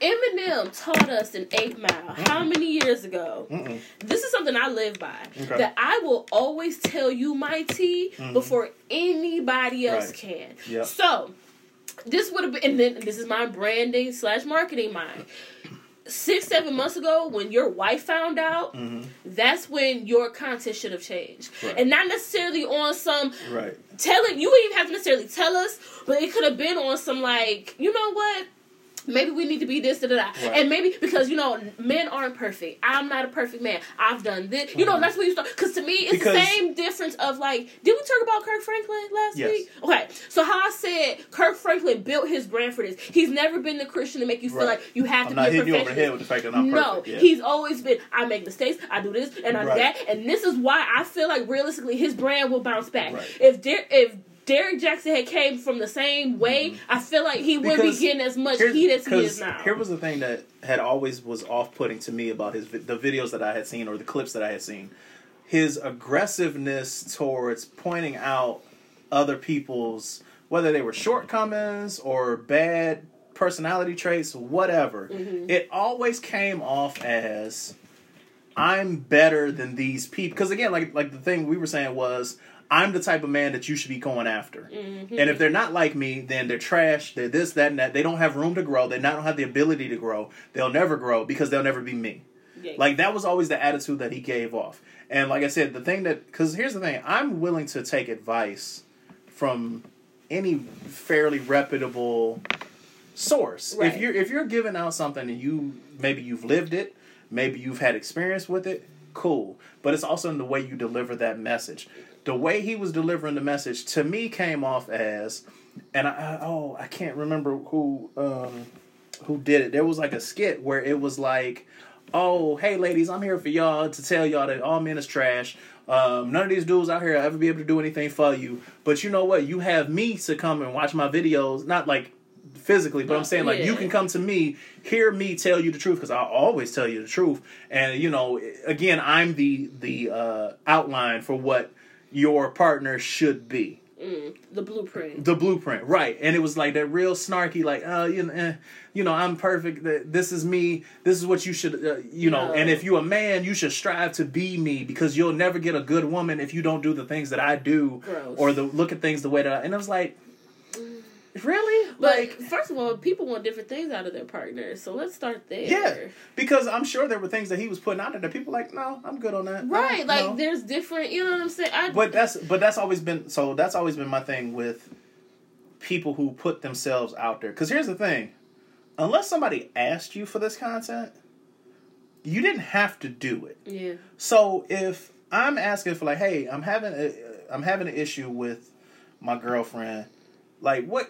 Eminem taught us in 8 Mile how many years ago? This is something I live by. Okay. That I will always tell you my tea before anybody else can. Yep. So... This would have been, and then this is my branding / marketing mind. 6-7 months ago, when your wife found out, that's when your content should have changed, and not necessarily on some telling. You wouldn't even have to necessarily tell us, but it could have been on some like, you know what? Maybe we need to be this, da, da, da. And maybe because, you know, men aren't perfect. I'm not a perfect man. I've done this. You know, that's where you start. Because to me, it's the same difference of like, did we talk about Kirk Franklin last week? Okay. So how I said Kirk Franklin built his brand for this. He's never been the Christian to make you feel like you have to be a perfectionist. I'm not hitting you over the head with the fact that I'm perfect. No. Yeah. He's always been, I make mistakes. I do this and I do that. And this is why I feel like realistically his brand will bounce back. If Derrick Jackson had came from the same way, I feel like he wouldn't be getting as much heat as he is now. Here was the thing that had always was off-putting to me about the videos that I had seen or the clips that I had seen. His aggressiveness towards pointing out other people's, whether they were shortcomings or bad personality traits, whatever. It always came off as, I'm better than these people. Because again, like the thing we were saying was, I'm the type of man that you should be going after. And if they're not like me, then they're trash. They're this, that, and that. They don't have room to grow. They don't have the ability to grow. They'll never grow because they'll never be me. Yeah. Like, that was always the attitude that he gave off. And like I said, the thing that... Because here's the thing. I'm willing to take advice from any fairly reputable source. Right. If you're giving out something and maybe you've lived it, maybe you've had experience with it, cool. But it's also in the way you deliver that message. The way he was delivering the message to me came off as, and I can't remember who did it. There was like a skit where it was like, oh, hey ladies, I'm here for y'all to tell y'all that all men is trash. None of these dudes out here will ever be able to do anything for you. But you know what? You have me to come and watch my videos. Not like physically, but I'm saying like you can come to me, hear me tell you the truth, because I always tell you the truth. And you know, again, I'm the outline for what your partner should be. The blueprint. The blueprint, right. And it was like that real snarky, like, you know, I'm perfect. This is me. This is what you should, you know. And if you're a man, you should strive to be me because you'll never get a good woman if you don't do the things that I do. Gross. Or look at things the way that I... And I was like, really? But like, first of all, people want different things out of their partners, so let's start there. Yeah, because I'm sure there were things that he was putting out there that people were like, no, I'm good on that. Right? Like, no. There's different. You know what I'm saying? That's always been my thing with people who put themselves out there. Because here's the thing: unless somebody asked you for this content, you didn't have to do it. Yeah. So if I'm asking for like, hey, I'm having an issue with my girlfriend, like what?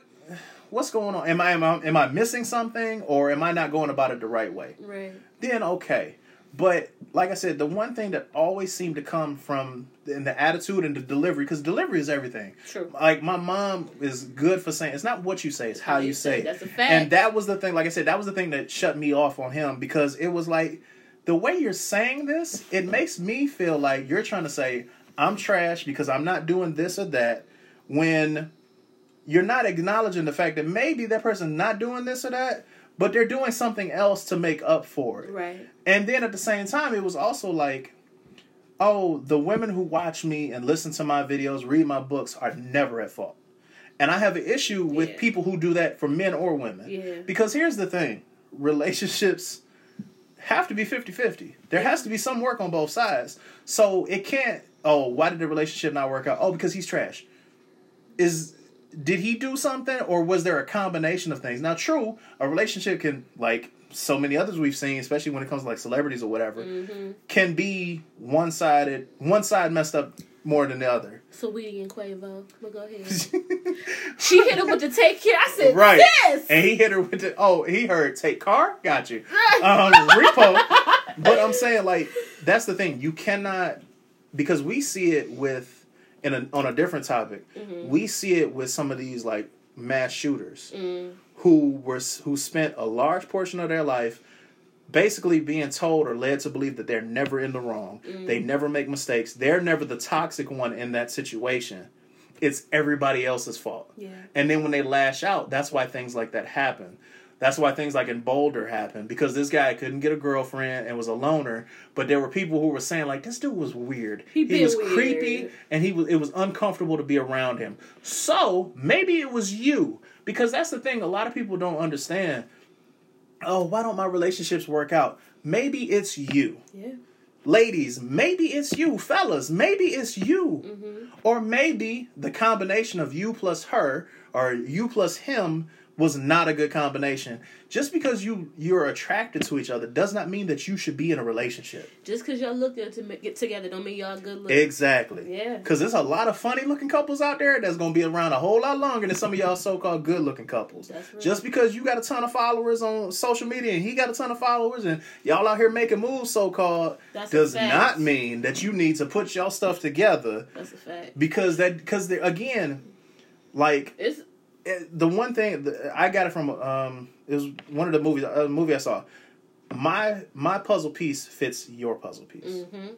What's going on? Am I missing something, or am I not going about it the right way? Right. Then okay. But like I said, the one thing that always seemed to come from in the attitude and the delivery, because delivery is everything. True. Like, my mom is good for saying, it's not what you say, it's how you say it. That's a fact. And that was the thing, like I said, that was the thing that shut me off on him, because it was like, the way you're saying this, it makes me feel like you're trying to say, I'm trash because I'm not doing this or that, when you're not acknowledging the fact that maybe that person's not doing this or that, but they're doing something else to make up for it. Right. And then at the same time, it was also like, oh, the women who watch me and listen to my videos, read my books, are never at fault. And I have an issue with people who do that for men or women. Yeah. Because here's the thing. Relationships have to be 50-50. There has to be some work on both sides. So it can't, oh, why did the relationship not work out? Oh, because he's trash. Did he do something, or was there a combination of things? Now, true, a relationship can, like so many others we've seen, especially when it comes to like celebrities or whatever, can be one-sided. One side messed up more than the other. So Weedy and Quavo, but go ahead. She hit him with the take care. I said, right. Yes! And he hit her with the, oh, he heard take car? Got you. Repo. But I'm saying, like, that's the thing. You cannot, because we see it with, on a different topic, we see it with some of these like mass shooters who spent a large portion of their life basically being told or led to believe that they're never in the wrong, they never make mistakes, they're never the toxic one in that situation. It's everybody else's fault. Yeah. And then when they lash out, that's why things like that happen. That's why things like in Boulder happened, because this guy couldn't get a girlfriend and was a loner, but there were people who were saying, like, this dude was weird. He was weird. Creepy, and it was uncomfortable to be around him. So, maybe it was you, because that's the thing a lot of people don't understand. Oh, why don't my relationships work out? Maybe it's you. Yeah. Ladies, maybe it's you. Fellas, maybe it's you. Mm-hmm. Or maybe the combination of you plus her, or you plus him, was not a good combination. Just because you're attracted to each other does not mean that you should be in a relationship. Just because y'all look good to get together don't mean y'all good looking. Exactly. Yeah. Because there's a lot of funny looking couples out there that's going to be around a whole lot longer than some of y'all so-called good looking couples. That's right. Just because you got a ton of followers on social media and he got a ton of followers and y'all out here making moves so-called, that's does not mean that you need to put y'all stuff together. That's a fact. Because again, like, it's the one thing I got it from, it was one of the movies, a movie I saw. My puzzle piece fits your puzzle piece. Mm-hmm.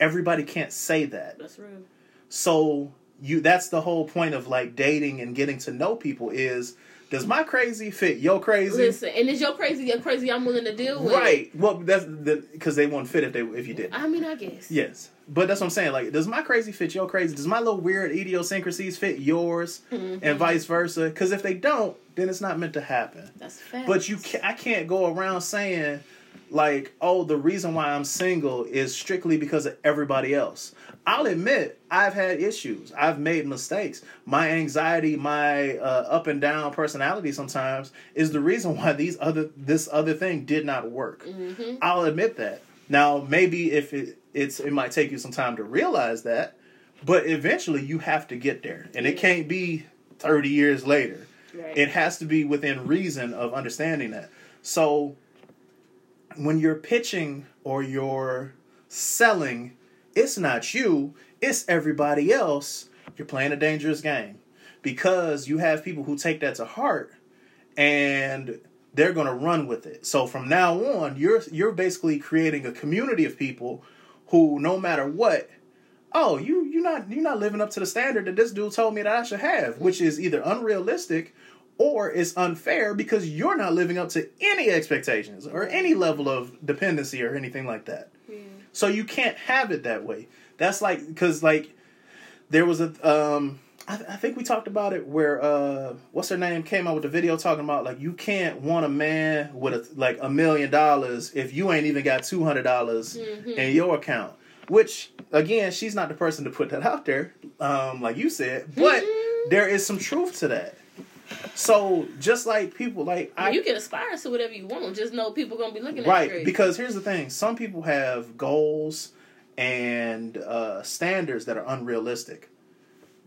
Everybody can't say that. That's rude. So that's the whole point of like dating and getting to know people is, does my crazy fit your crazy? Listen, and is your crazy I'm willing to deal with? Right. Well, that's because they won't fit if you didn't. I mean, I guess. Yes. But that's what I'm saying. Like, does my crazy fit your crazy? Does my little weird idiosyncrasies fit yours, and vice versa? Because if they don't, then it's not meant to happen. That's a fact. But I can't go around saying, like, oh, the reason why I'm single is strictly because of everybody else. I'll admit, I've had issues. I've made mistakes. My anxiety, my up and down personality sometimes is the reason why this other thing did not work. Mm-hmm. I'll admit that. Now, maybe if it might take you some time to realize that, but eventually you have to get there. And it can't be 30 years later. Right. It has to be within reason of understanding that. So when you're pitching or you're selling, it's not you, it's everybody else. You're playing a dangerous game, because you have people who take that to heart and they're going to run with it. So from now on, you're basically creating a community of people who, no matter what, oh, you're not living up to the standard that this dude told me that I should have, which is either unrealistic or it's unfair because you're not living up to any expectations or any level of dependency or anything like that. Yeah. So you can't have it that way. That's like, because like there was a, I think we talked about it where, what's her name came out with a video talking about like, you can't want a man with like $1 million if you ain't even got $200 in your account, which again, she's not the person to put that out there. Like you said, but there is some truth to that. So just like people like you can aspire to whatever you want. Just know people gonna be looking at you. Right, because here's the thing: some people have goals and standards that are unrealistic.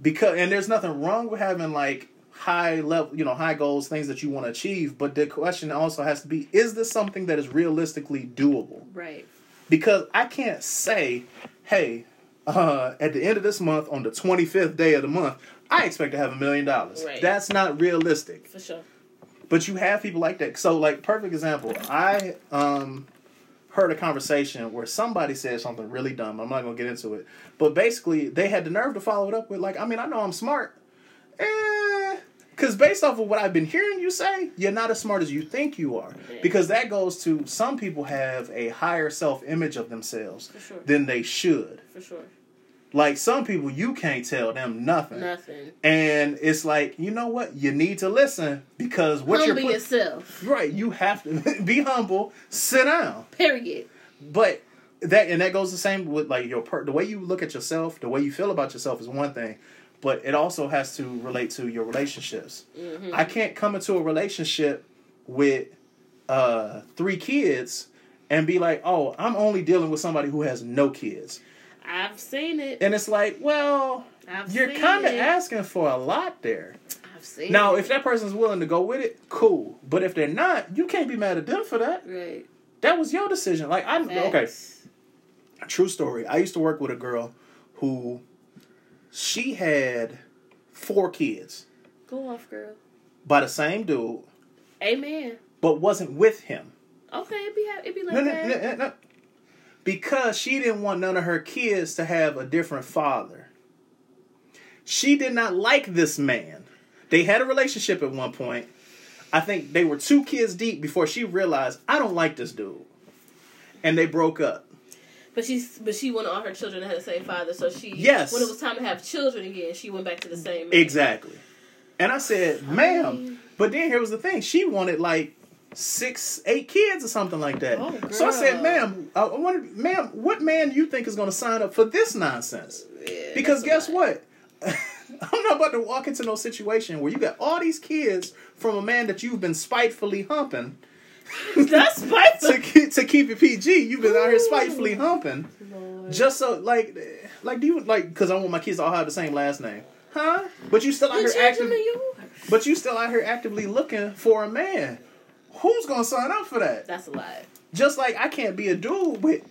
Because there's nothing wrong with having like high level, you know, high goals, things that you want to achieve. But the question also has to be, is this something that is realistically doable? Right. Because I can't say, hey, at the end of this month, on the 25th day of the month, I expect to have $1 million. Right. That's not realistic. For sure. But you have people like that. So, like, perfect example. I heard a conversation where somebody said something really dumb. I'm not going to get into it. But basically, they had the nerve to follow it up with, like, I mean, I know I'm smart. Because based off of what I've been hearing you say, you're not as smart as you think you are. Yeah. Because that goes to, some people have a higher self-image of themselves than they should. For sure. Like, some people, you can't tell them nothing. Nothing. And it's like, you know what? You need to listen because what you're... Humble yourself. Right. You have to be humble. Sit down. Period. But that... And that goes the same with, like, your... The way you look at yourself, the way you feel about yourself is one thing. But it also has to relate to your relationships. Mm-hmm. I can't come into a relationship with 3 kids and be like, oh, I'm only dealing with somebody who has no kids. I've seen it. And it's like, well, you're kind of asking for a lot there. I've seen it. Now, if that person's willing to go with it, cool. But if they're not, you can't be mad at them for that. Right. That was your decision. Like, I... Facts. Okay. True story. I used to work with a girl who... She had 4 kids. Go off, girl. By the same dude. Amen. But wasn't with him. Okay, it'd be like that. No. Because she didn't want none of her kids to have a different father. She did not like this man. They had a relationship at one point. I think they were 2 kids deep before she realized, I don't like this dude. And they broke up. But she wanted all her children to have the same father. So she, when it was time to have children again, she went back to the same man. Exactly. And I said, ma'am. But then here was the thing. She wanted like 6, 8 kids or something like that. Oh, girl. So I said, ma'am, what man do you think is going to sign up for this nonsense? Yeah, because guess what? I'm not about to walk into no situation where you got all these kids from a man that you've been spitefully humping. That's spiteful. To keep it PG, you've been out here spitefully humping. Lord. Just so, like do you, like, because I want my kids to all have the same last name. Huh? But you still out here actively looking for a man. Who's going to sign up for that? That's a lie. Just like I can't be a dude with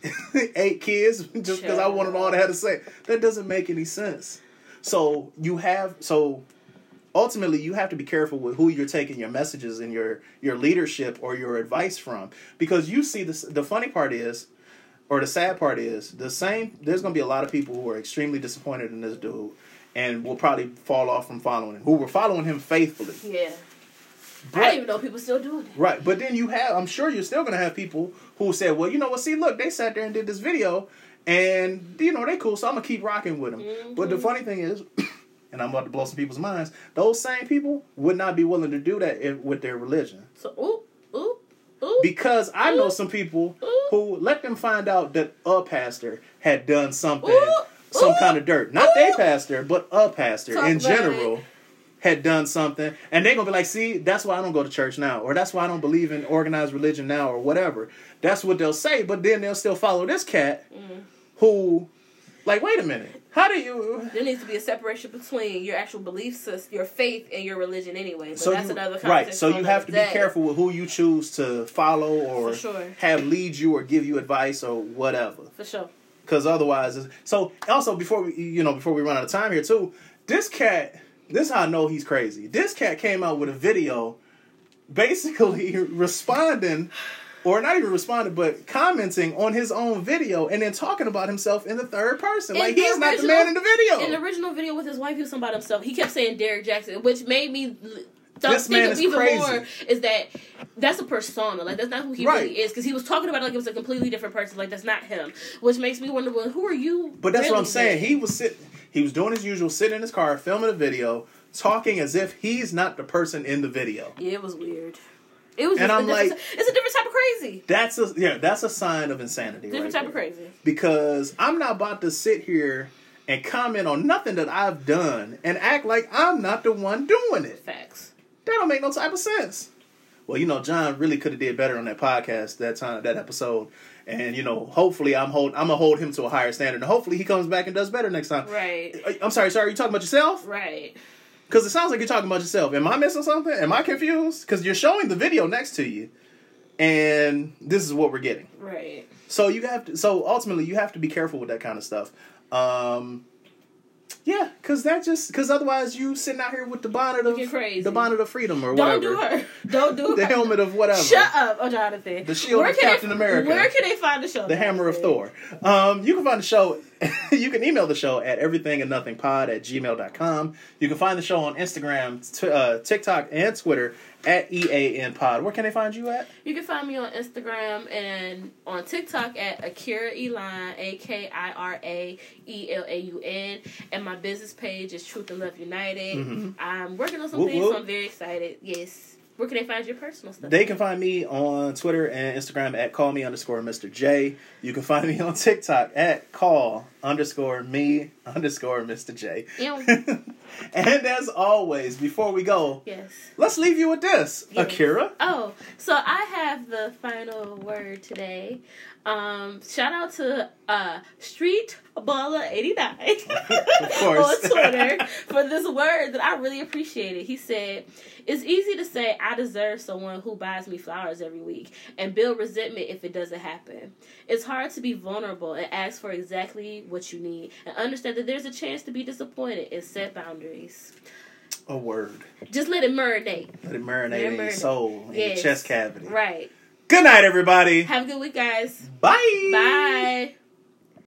8 kids just because I want them all to have the same. That doesn't make any sense. So ultimately, you have to be careful with who you're taking your messages and your leadership or your advice from. Because you see, the funny part is, or the sad part is, there's going to be a lot of people who are extremely disappointed in this dude and will probably fall off from following him, who were following him faithfully. Yeah. But I didn't even know people still doing that. Right. But then I'm sure you're still going to have people who said, well, you know what, see, look, they sat there and did this video and, you know, they cool, so I'm going to keep rocking with them. Mm-hmm. But the funny thing is... And I'm about to blow some people's minds. Those same people would not be willing to do that with their religion. So, because I know some people who let them find out that a pastor had done something, some kind of dirt. Not their pastor, but a pastor in general had done something. And they're going to be like, see, that's why I don't go to church now. Or that's why I don't believe in organized religion now or whatever. That's what they'll say. But then they'll still follow this cat who... Like, wait a minute. How do you... There needs to be a separation between your actual beliefs, your faith, and your religion anyway. But so that's another conversation. Right, so you have to be careful with who you choose to follow or have lead you or give you advice or whatever. For sure. Because otherwise... So, also, before we run out of time here, too, this cat... This is how I know he's crazy. This cat came out with a video basically responding... Or not even responded, but commenting on his own video and then talking about himself in the third person. Like, he's not the man in the video. In the original video with his wife, he was talking about himself. He kept saying Derrick Jackson, which made me think of even more is that that's a persona. Like, that's not who he really is. Because he was talking about it like it was a completely different person. Like, that's not him. Which makes me wonder, well, who are you? But that's really what I'm saying. He was doing his usual, sitting in his car, filming a video, talking as if he's not the person in the video. Yeah, it was weird. It's a different type of crazy. That's a sign of insanity. Different type of crazy. Because I'm not about to sit here and comment on nothing that I've done and act like I'm not the one doing it. Facts. That don't make no type of sense. Well, you know, John really could have did better on that podcast that episode. And, you know, hopefully I'm going to hold him to a higher standard. And hopefully he comes back and does better next time. Right. I'm sorry, are you talking about yourself? Right. Because it sounds like you're talking about yourself. Am I missing something? Am I confused? Because you're showing the video next to you, and this is what we're getting. Right. So you have to. So ultimately, you have to be careful with that kind of stuff. Yeah, because otherwise you sitting out here with the bonnet of freedom or whatever. Don't do her. The helmet of whatever. Shut up, Jonathan. The shield of Captain America. Where can they find the show? The hammer of Thor. You can find the show. You can email the show at everythingandnothingpod@gmail.com. You can find the show on Instagram, TikTok, and Twitter at EANpod. Where can they find you at? You can find me on Instagram and on TikTok at Akira Elan, AKIRAELAUN. And my business page is Truth and Love United. Mm-hmm. I'm working on some things, so I'm very excited. Yes. Where can they find your personal stuff? They can find me on Twitter and Instagram at callme_Mr. J. You can find me on TikTok at call_me_Mr. J. And as always, before we go, yes, let's leave you with this, yes. Akira. Oh, so I have the final word today. Shout out to StreetBaller89 on Twitter for this word that I really appreciated. He said, "It's easy to say I deserve someone who buys me flowers every week and build resentment if it doesn't happen. It's hard to be vulnerable and ask for exactly what you need and understand that there's a chance to be disappointed and set boundaries." A word. Just let it marinate. Let it marinate in your soul, in your chest cavity. Right. Good night, everybody. Have a good week, guys. Bye. Bye.